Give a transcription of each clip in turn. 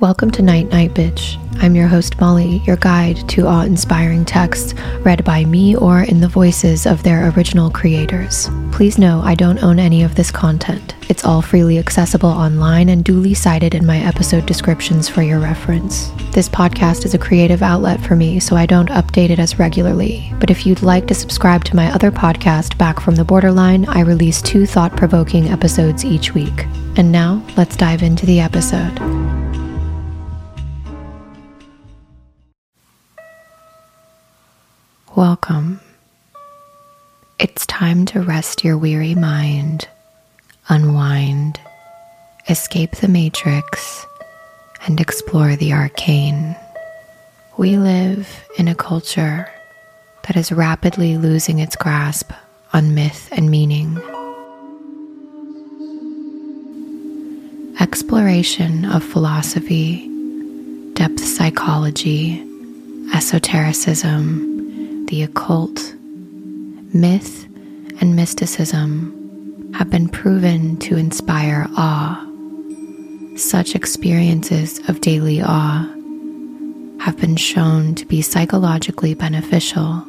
Welcome to Night Night, Bitch. I'm your host, Molly, your guide to awe-inspiring texts read by me or in the voices of their original creators. Please know I don't own any of this content. It's all freely accessible online and duly cited in my episode descriptions for your reference. This podcast is a creative outlet for me, so I don't update it as regularly. But if you'd like to subscribe to my other podcast, Back from the Borderline, I release 2 thought-provoking episodes each week. And now, let's dive into the episode. Welcome. It's time to rest your weary mind, unwind, escape the matrix, and explore the arcane. We live in a culture that is rapidly losing its grasp on myth and meaning. Exploration of philosophy, depth psychology, esotericism, the occult, myth, and mysticism have been proven to inspire awe. Such experiences of daily awe have been shown to be psychologically beneficial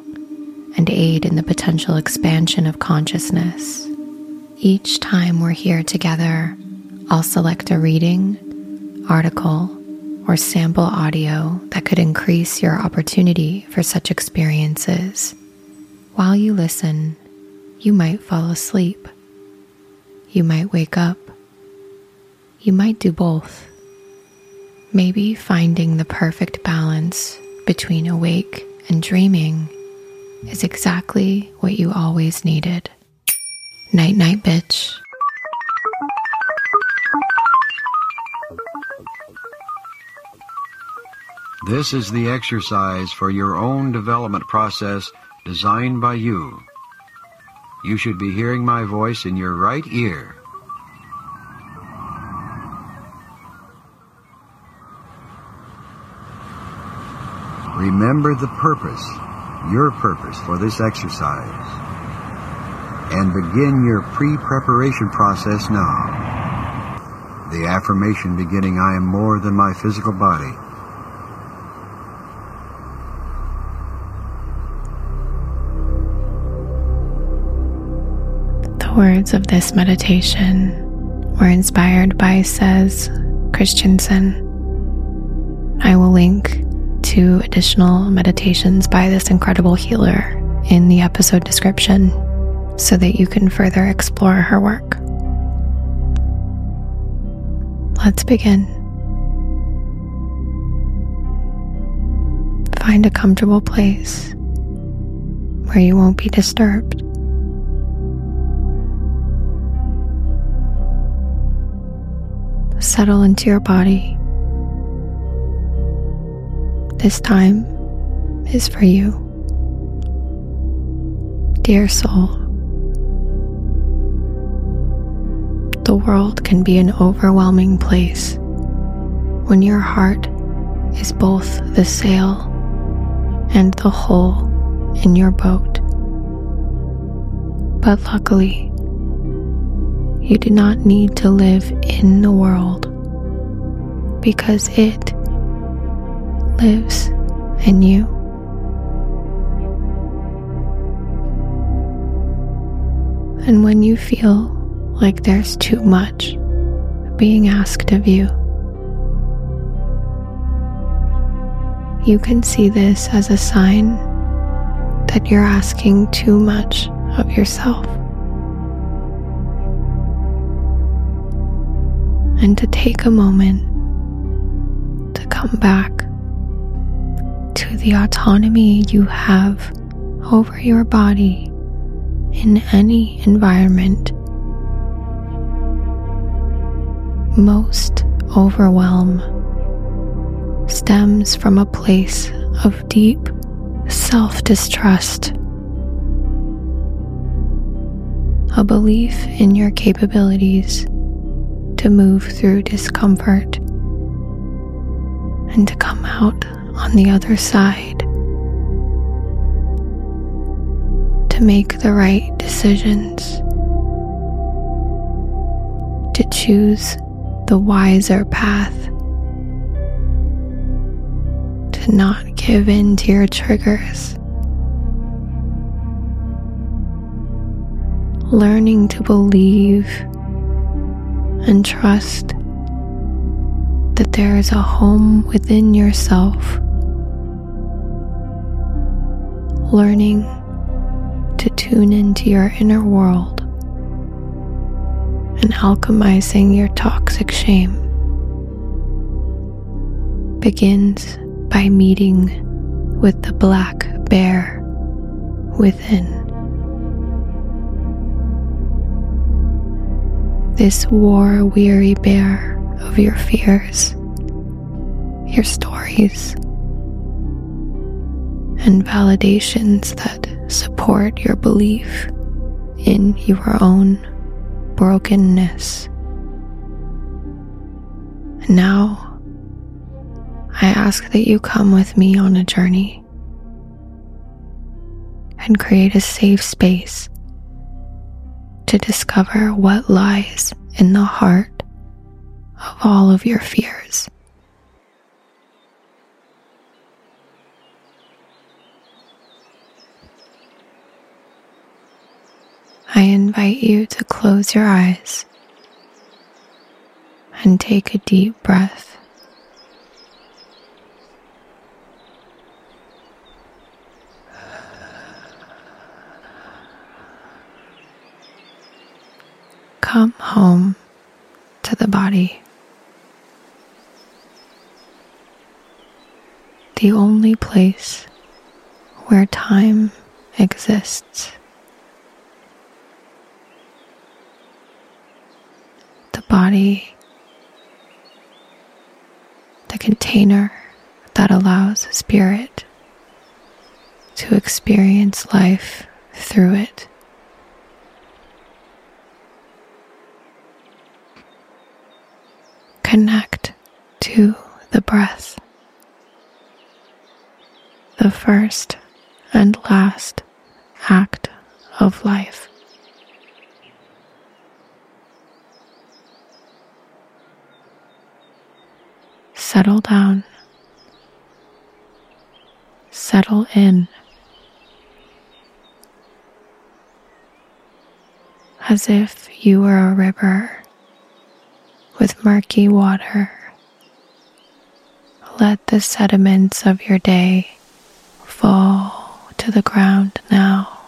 and aid in the potential expansion of consciousness. Each time we're here together, I'll select a reading, article, or sample audio that could increase your opportunity for such experiences. While you listen, you might fall asleep. You might wake up. You might do both. Maybe finding the perfect balance between awake and dreaming is exactly what you always needed. Night night, bitch. This is the exercise for your own development process designed by you. You should be hearing my voice in your right ear. Remember the purpose, your purpose for this exercise, and begin your pre-preparation process now. The affirmation beginning, I am more than my physical body. Words of this meditation were inspired by Sez Kristiansen. I will link to additional meditations by this incredible healer in the episode description so that you can further explore her work. Let's begin. Find a comfortable place where you won't be disturbed. Settle into your body. This time is for you. Dear soul, the world can be an overwhelming place when your heart is both the sail and the hull in your boat. But luckily, you do not need to live in the world, because it lives in you. And when you feel like there's too much being asked of you, you can see this as a sign that you're asking too much of yourself. And to take a moment to come back to the autonomy you have over your body in any environment. Most overwhelm stems from a place of deep self-distrust, a belief in your capabilities to move through discomfort and to come out on the other side, to make the right decisions, to choose the wiser path to not give in to your triggers. Learning to believe and trust that there is a home within yourself. Learning to tune into your inner world and alchemizing your toxic shame begins by meeting with the black bear within. This war-weary bear of your fears, your stories, and validations that support your belief in your own brokenness. And now, I ask that you come with me on a journey and create a safe space to discover what lies in the heart of all of your fears. I invite you to close your eyes and take a deep breath. Come home to the body. The only place where time exists. The body, the container that allows spirit to experience life through it. Connect to the breath. The first and last act of life. Settle down. Settle in. As if you were a river with murky water. Let the sediments of your day fall to the ground now,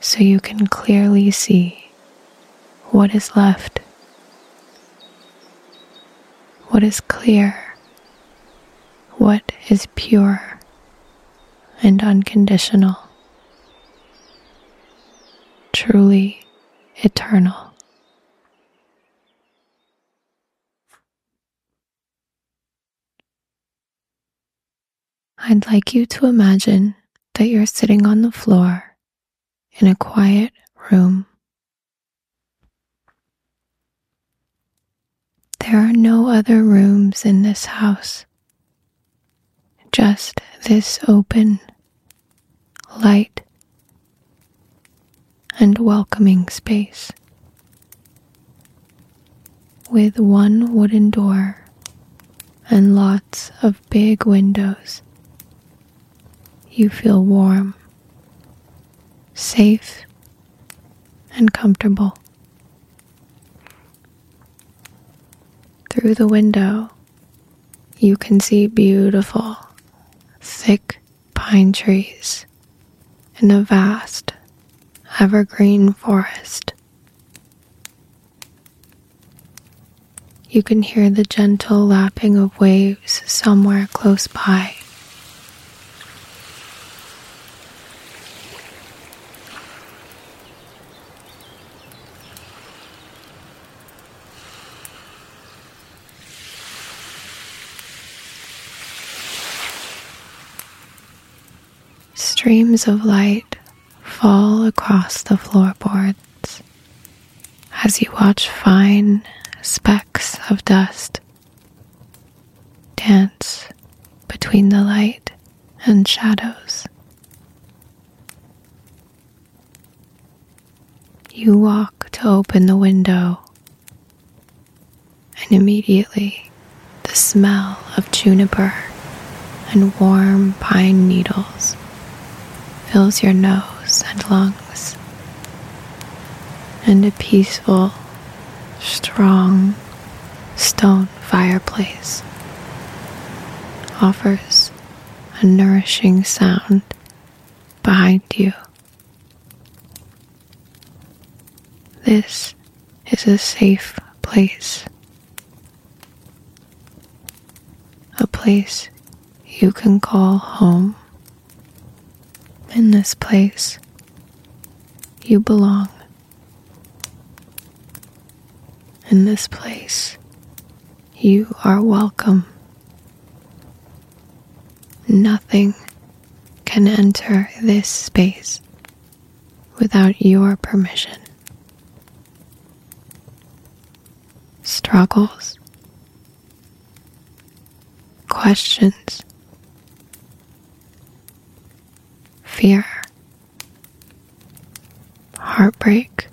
so you can clearly see what is left, what is clear, what is pure and unconditional, truly eternal. I'd like you to imagine that you're sitting on the floor in a quiet room. There are no other rooms in this house, just this open, light, and welcoming space with one wooden door and lots of big windows. You feel warm, safe, and comfortable. Through the window, you can see beautiful, thick pine trees and a vast evergreen forest. You can hear the gentle lapping of waves somewhere close by. Streams of light fall across the floorboards as you watch fine specks of dust dance between the light and shadows. You walk to open the window, and immediately the smell of juniper and warm pine needles fills your nose and lungs, and a peaceful, strong stone fireplace offers a nourishing sound behind you. This is a safe place, a place you can call home. In this place, you belong. In this place, you are welcome. Nothing can enter this space without your permission. Struggles, questions, fear, heartbreak,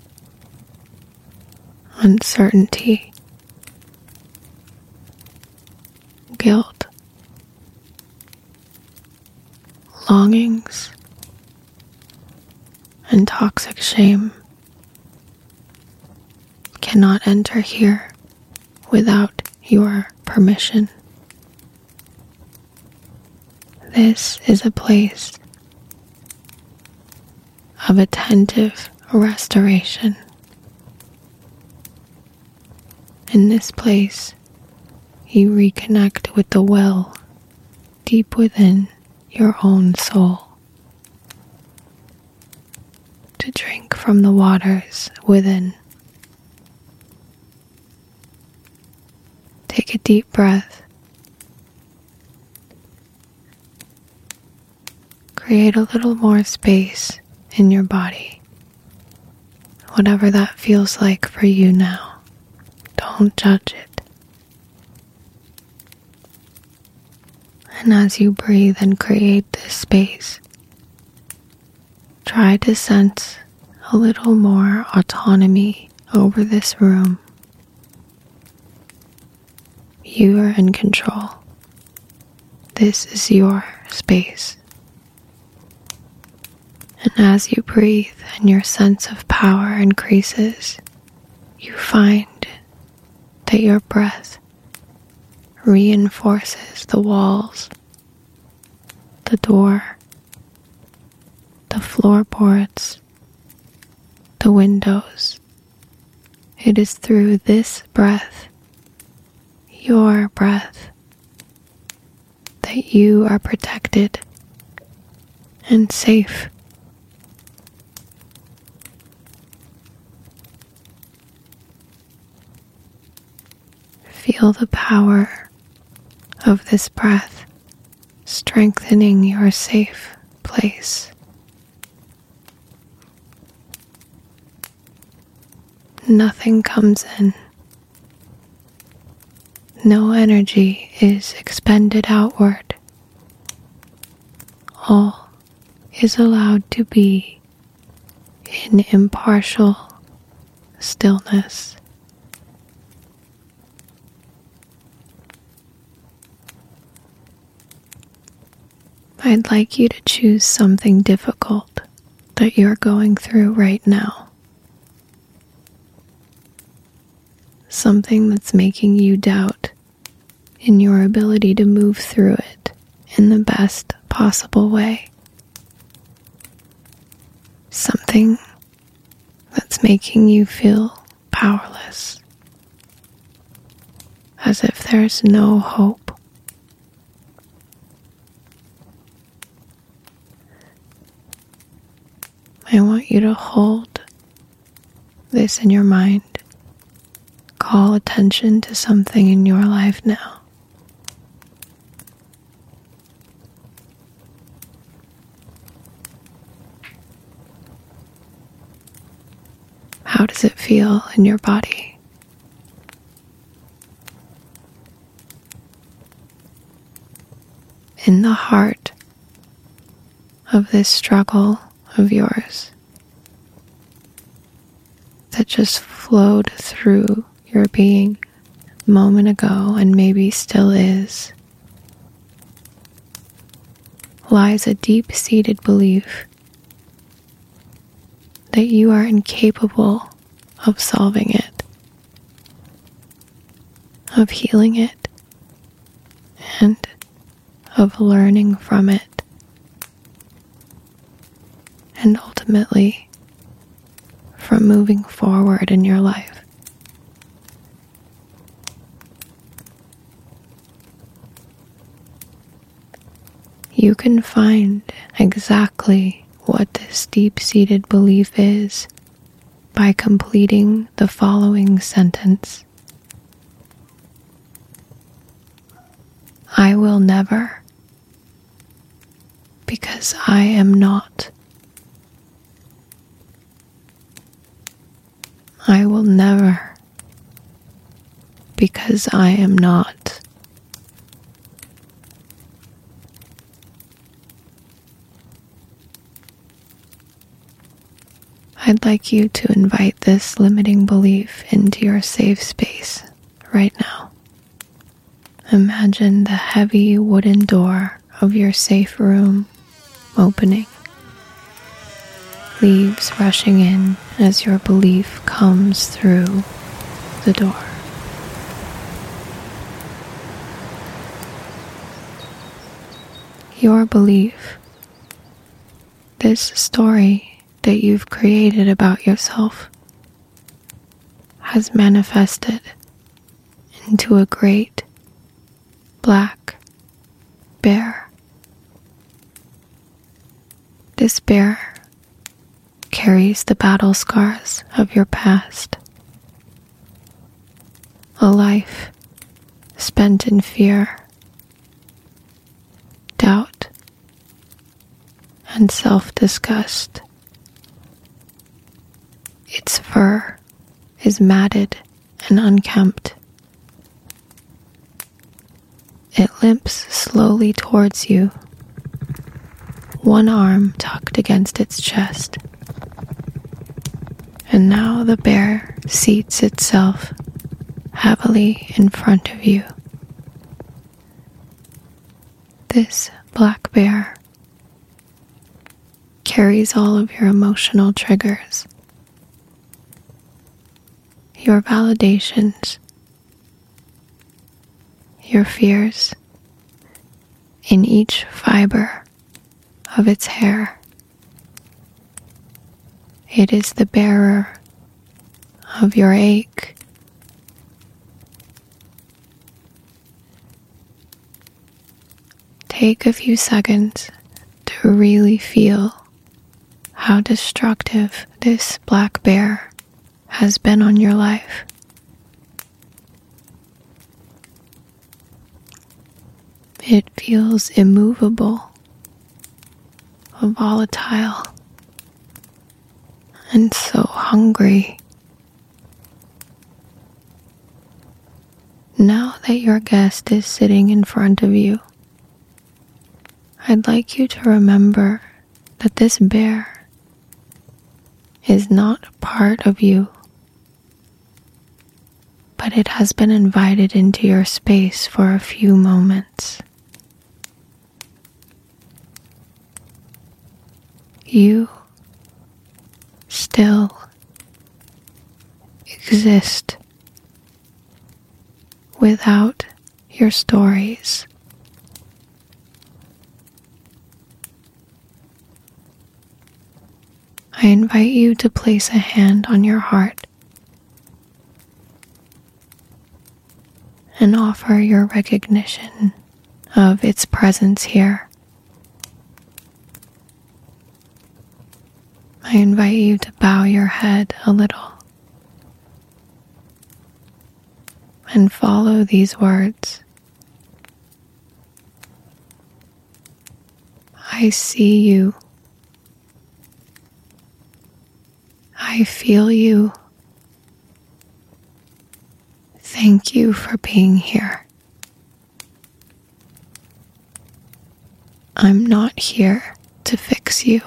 uncertainty, guilt, longings, and toxic shame cannot enter here without your permission. This is a place of attentive restoration. In this place, you reconnect with the will deep within your own soul, to drink from the waters within. Take a deep breath. Create a little more space in your body, whatever that feels like for you now. Don't judge it. And as you breathe and create this space, try to sense a little more autonomy over this room. You are in control. This is your space. And as you breathe and your sense of power increases, you find that your breath reinforces the walls, the door, the floorboards, the windows. It is through this breath, your breath, that you are protected and safe. Feel the power of this breath strengthening your safe place. Nothing comes in. No energy is expended outward. All is allowed to be in impartial stillness. I'd like you to choose something difficult that you're going through right now. Something that's making you doubt in your ability to move through it in the best possible way. Something that's making you feel powerless, as if there's no hope. I want you to hold this in your mind. Call attention to something in your life now. How does it feel in your body? In the heart of this struggle of yours that just flowed through your being moment ago, and maybe still is, lies a deep-seated belief that you are incapable of solving it, of healing it, and of learning from it, and ultimately from moving forward in your life. You can find exactly what this deep-seated belief is by completing the following sentence. I will never, because I am not. I will never, because I am not. I'd like you to invite this limiting belief into your safe space right now. Imagine the heavy wooden door of your safe room opening, leaves rushing in as your belief comes through the door. Your belief, this story that you've created about yourself, has manifested into a great black bear. This bear carries the battle scars of your past, a life spent in fear, doubt, and self-disgust. Its fur is matted and unkempt. It limps slowly towards you, one arm tucked against its chest. And now the bear seats itself heavily in front of you. This black bear carries all of your emotional triggers, your validations, your fears, in each fiber of its hair. It is the bearer of your ache. Take a few seconds to really feel how destructive this black bear has been on your life. It feels immovable, volatile, and so hungry. Now that your guest is sitting in front of you, I'd like you to remember that this bear is not part of you, but it has been invited into your space for a few moments. You still exist without your stories. I invite you to place a hand on your heart and offer your recognition of its presence here. I invite you to bow your head a little and follow these words. I see you. I feel you. Thank you for being here. I'm not here to fix you.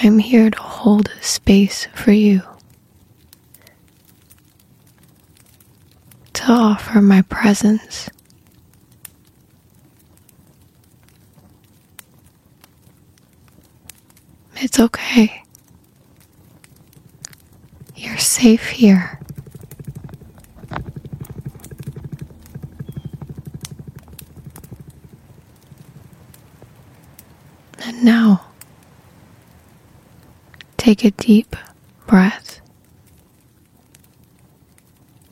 I'm here to hold space for you. to offer my presence. It's okay. You're safe here. And now, take a deep breath.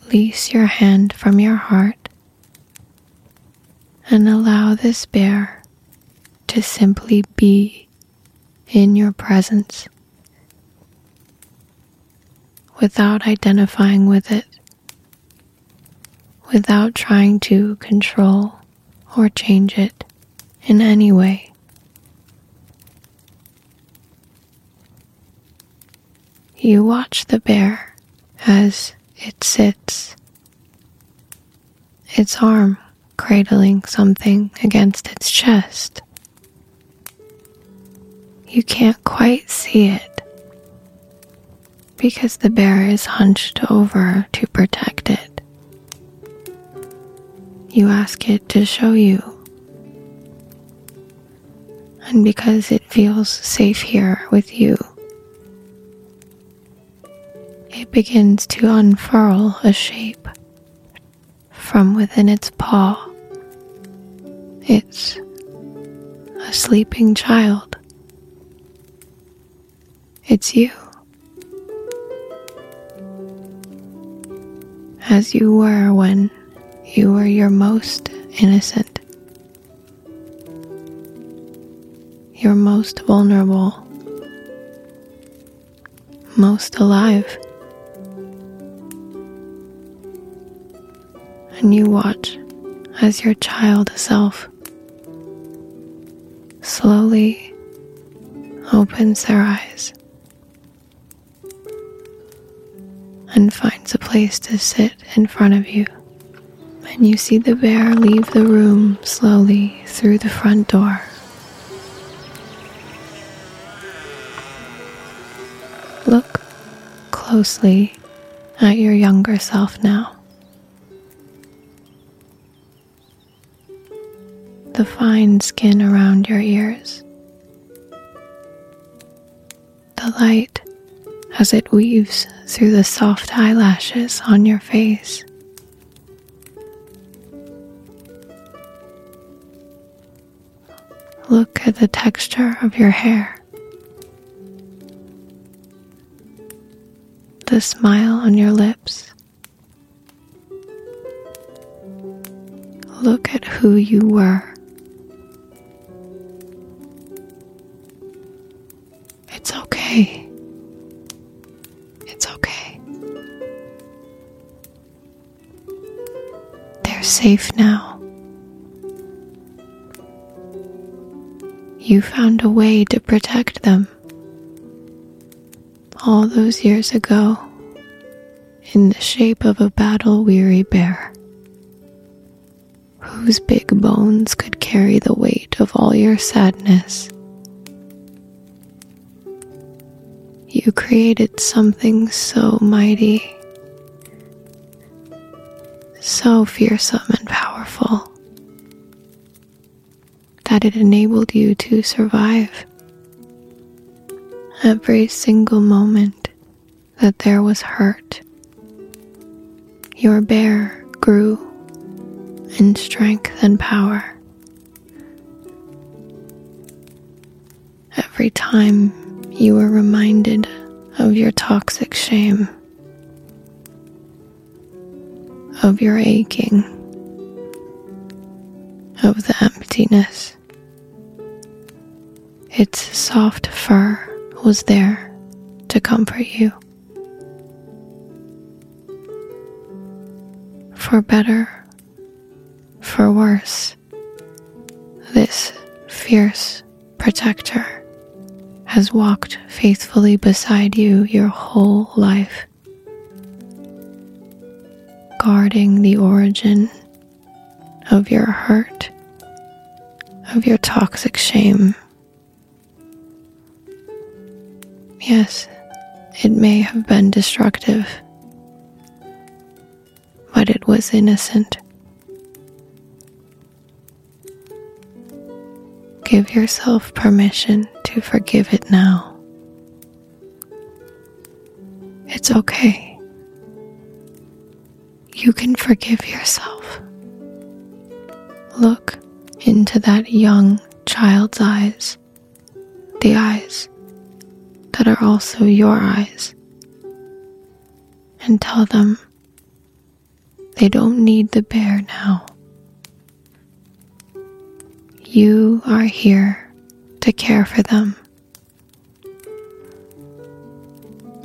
Release your hand from your heart and allow this bear to simply be in your presence without identifying with it, without trying to control or change it in any way. You watch the bear as it sits, its arm cradling something against its chest. You can't quite see it because the bear is hunched over to protect it. You ask it to show you, and because it feels safe here with you, it begins to unfurl a shape from within its paw. It's a sleeping child. It's you. As you were when you were your most innocent, your most vulnerable, most alive. And you watch as your child self slowly opens their eyes and finds a place to sit in front of you. And you see the bear leave the room slowly through the front door. Look closely at your younger self now. The fine skin around your ears, the light as it weaves through the soft eyelashes on your face. Look at the texture of your hair, the smile on your lips. Look at who you were. It's okay. They're safe now. You found a way to protect them all those years ago in the shape of a battle-weary bear whose big bones could carry the weight of all your sadness. You created something so mighty, so fearsome and powerful, that it enabled you to survive every single moment that there was hurt. Your bear grew in strength and power. Every time you were reminded of your toxic shame, of your aching, of the emptiness. Its soft fur was there to comfort you. For better, for worse, this fierce protector has walked faithfully beside you your whole life, guarding the origin of your hurt, of your toxic shame. Yes, it may have been destructive, but but it was innocent. Give yourself permission to forgive it now. It's okay. You can forgive yourself. Look into that young child's eyes, the eyes that are also your eyes, and tell them they don't need the bear now. You are here to care for them,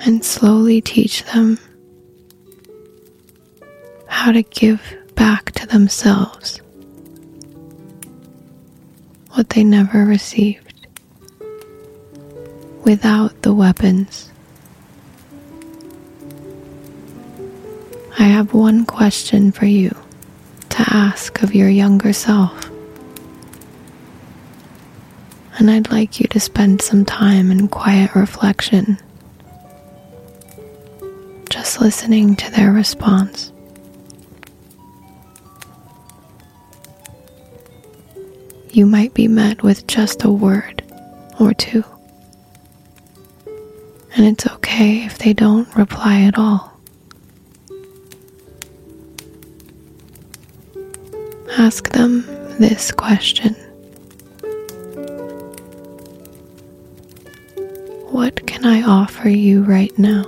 and slowly teach them how to give back to themselves what they never received, without the weapons. I have one question for you to ask of your younger self. And I'd like you to spend some time in quiet reflection, just listening to their response. You might be met with just a word or two, and it's okay if they don't reply at all. Ask them this question. What can I offer you right now?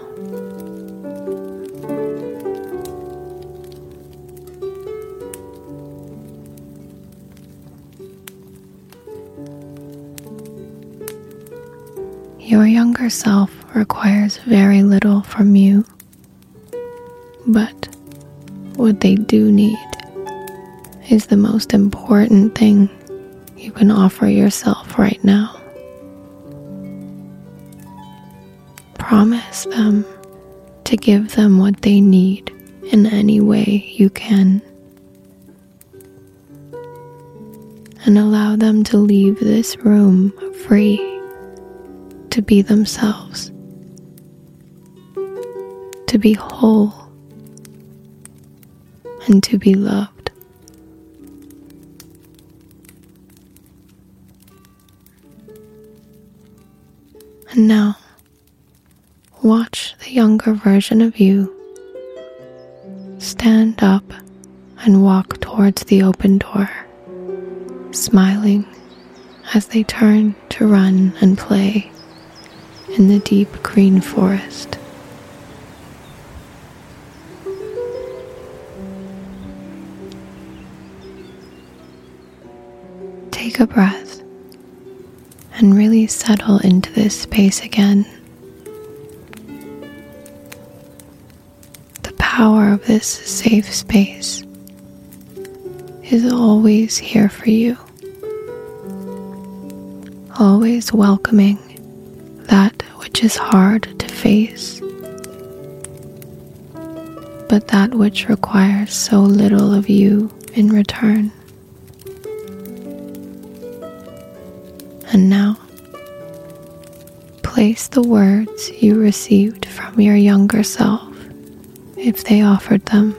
Your younger self requires very little from you, but what they do need is the most important thing you can offer yourself right now. Promise them to give them what they need in any way you can, and allow them to leave this room free to be themselves, to be whole, and to be loved. And now, watch the younger version of you stand up and walk towards the open door, smiling as they turn to run and play in the deep green forest. Take a breath and really settle into this space again. The power of this safe space is always here for you, always welcoming that which is hard to face, but that which requires so little of you in return. And now, place the words you received from your younger self, if they offered them,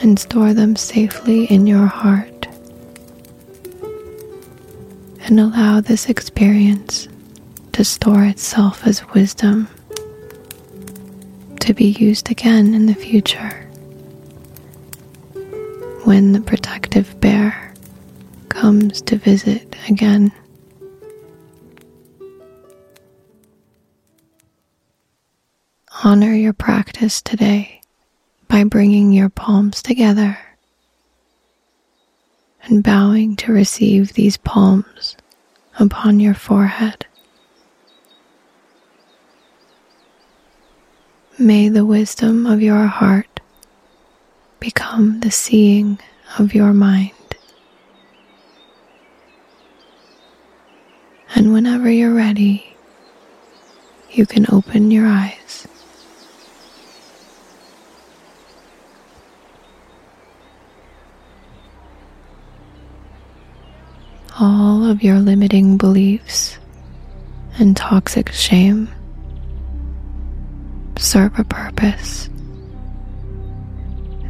and store them safely in your heart, and allow this experience to store itself as wisdom, to be used again in the future, when the protective bear comes to visit again. Honor your practice today by bringing your palms together and bowing to receive these palms upon your forehead. May the wisdom of your heart become the seeing of your mind. And whenever you're ready, you can open your eyes. All of your limiting beliefs and toxic shame serve a purpose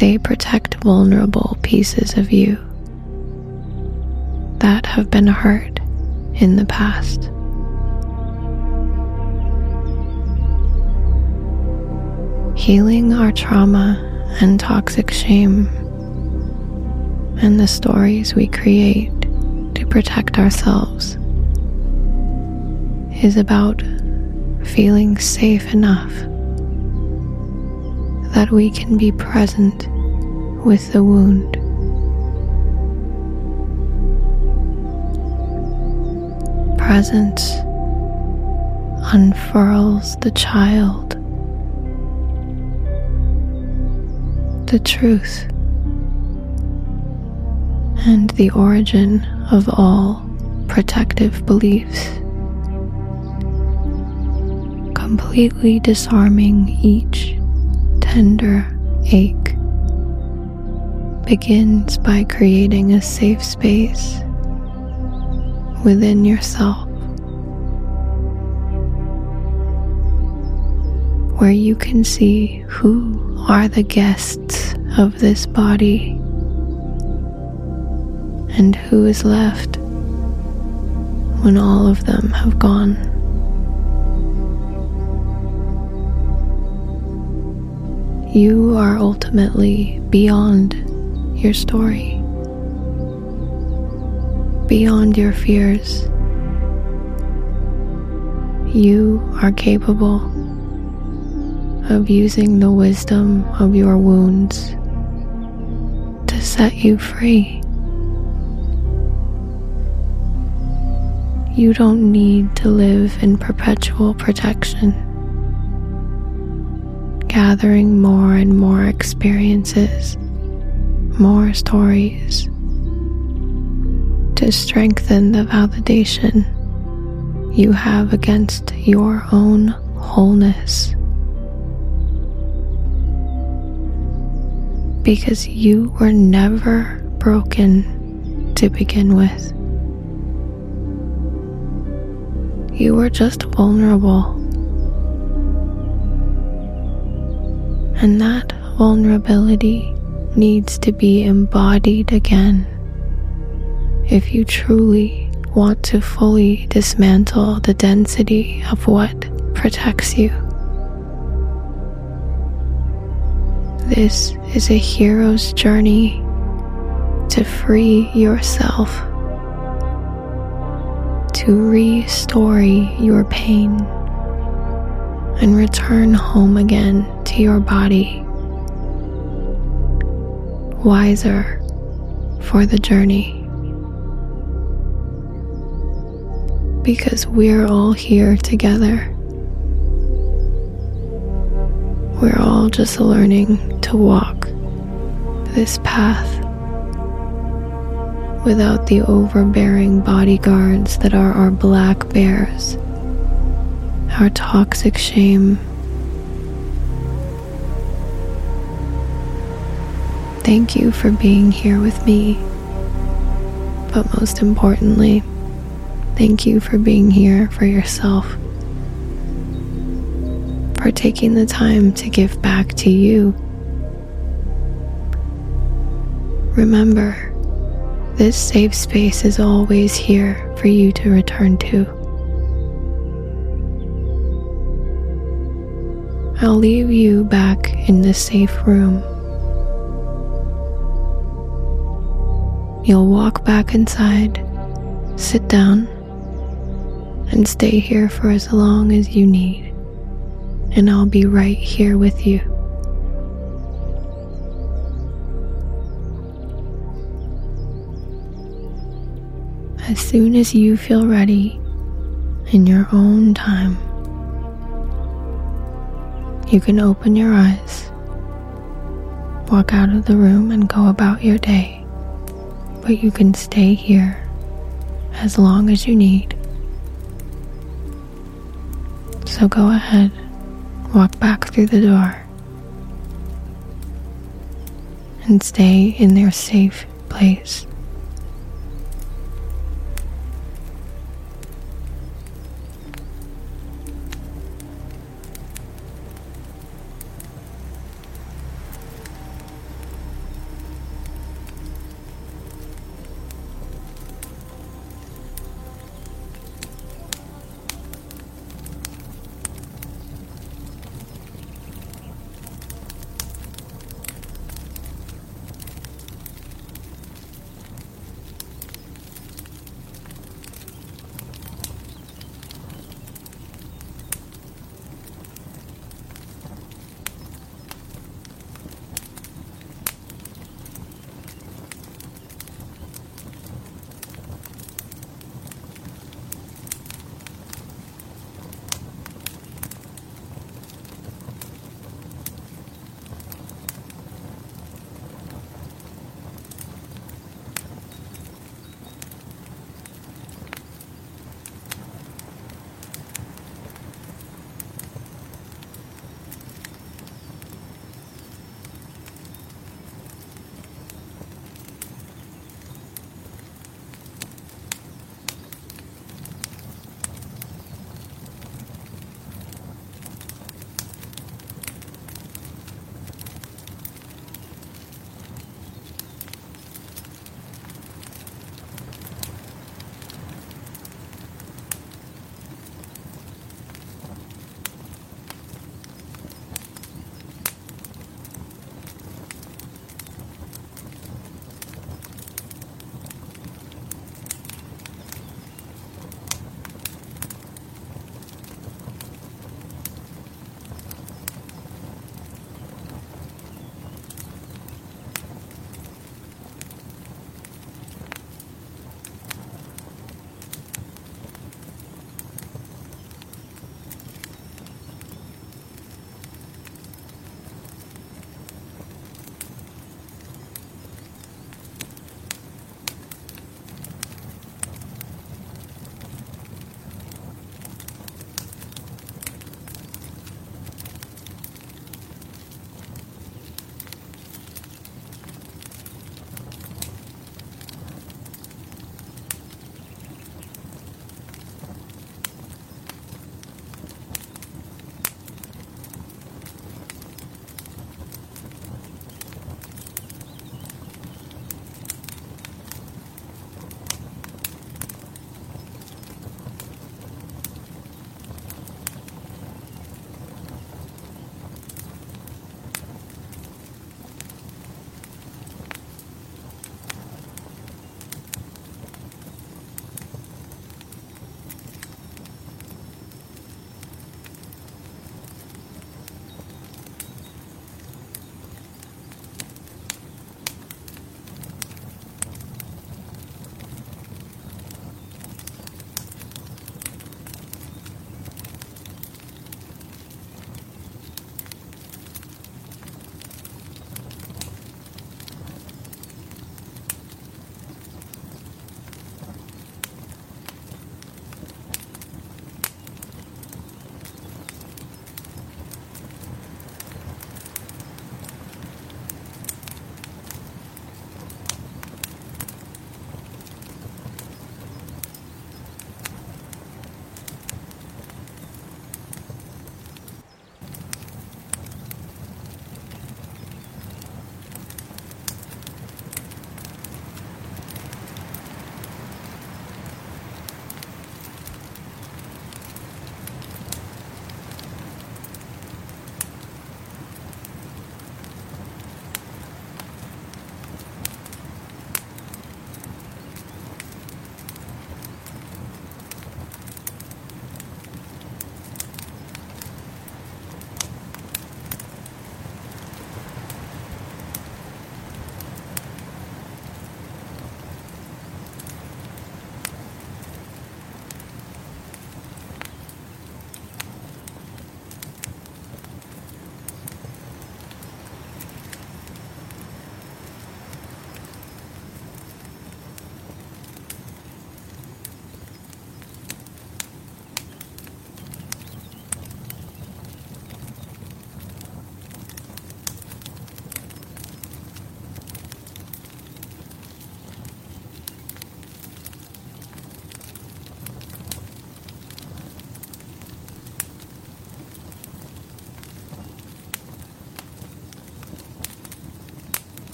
They protect vulnerable pieces of you that have been hurt in the past. Healing our trauma and toxic shame and the stories we create to protect ourselves is about feeling safe enough that we can be present with the wound. Presence unfurls the child. The truth and the origin of all protective beliefs, completely disarming each tender ache, begins by creating a safe space within yourself where you can see who are the guests of this body and who is left when all of them have gone. You are ultimately beyond your story, beyond your fears. You are capable of using the wisdom of your wounds to set you free. You don't need to live in perpetual protection, gathering more and more experiences, more stories, to strengthen the validation you have against your own wholeness. Because you were never broken to begin with. You were just vulnerable. And that vulnerability needs to be embodied again if you truly want to fully dismantle the density of what protects you. This is a hero's journey to free yourself, to re-story your pain, and return home again to your body, wiser for the journey. Because we're all here together. We're all just learning to walk this path without the overbearing bodyguards that are our black bears, our toxic shame. Thank you for being here with me, but most importantly, thank you for being here for yourself. For taking the time to give back to you. Remember, this safe space is always here for you to return to. I'll leave you back in this safe room. You'll walk back inside, sit down, and stay here for as long as you need. And I'll be right here with you. As soon as you feel ready, in your own time, you can open your eyes, walk out of the room and go about your day, but you can stay here as long as you need. So go ahead. Walk back through the door and stay in their safe place.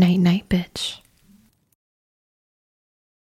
Night Night, Bitch.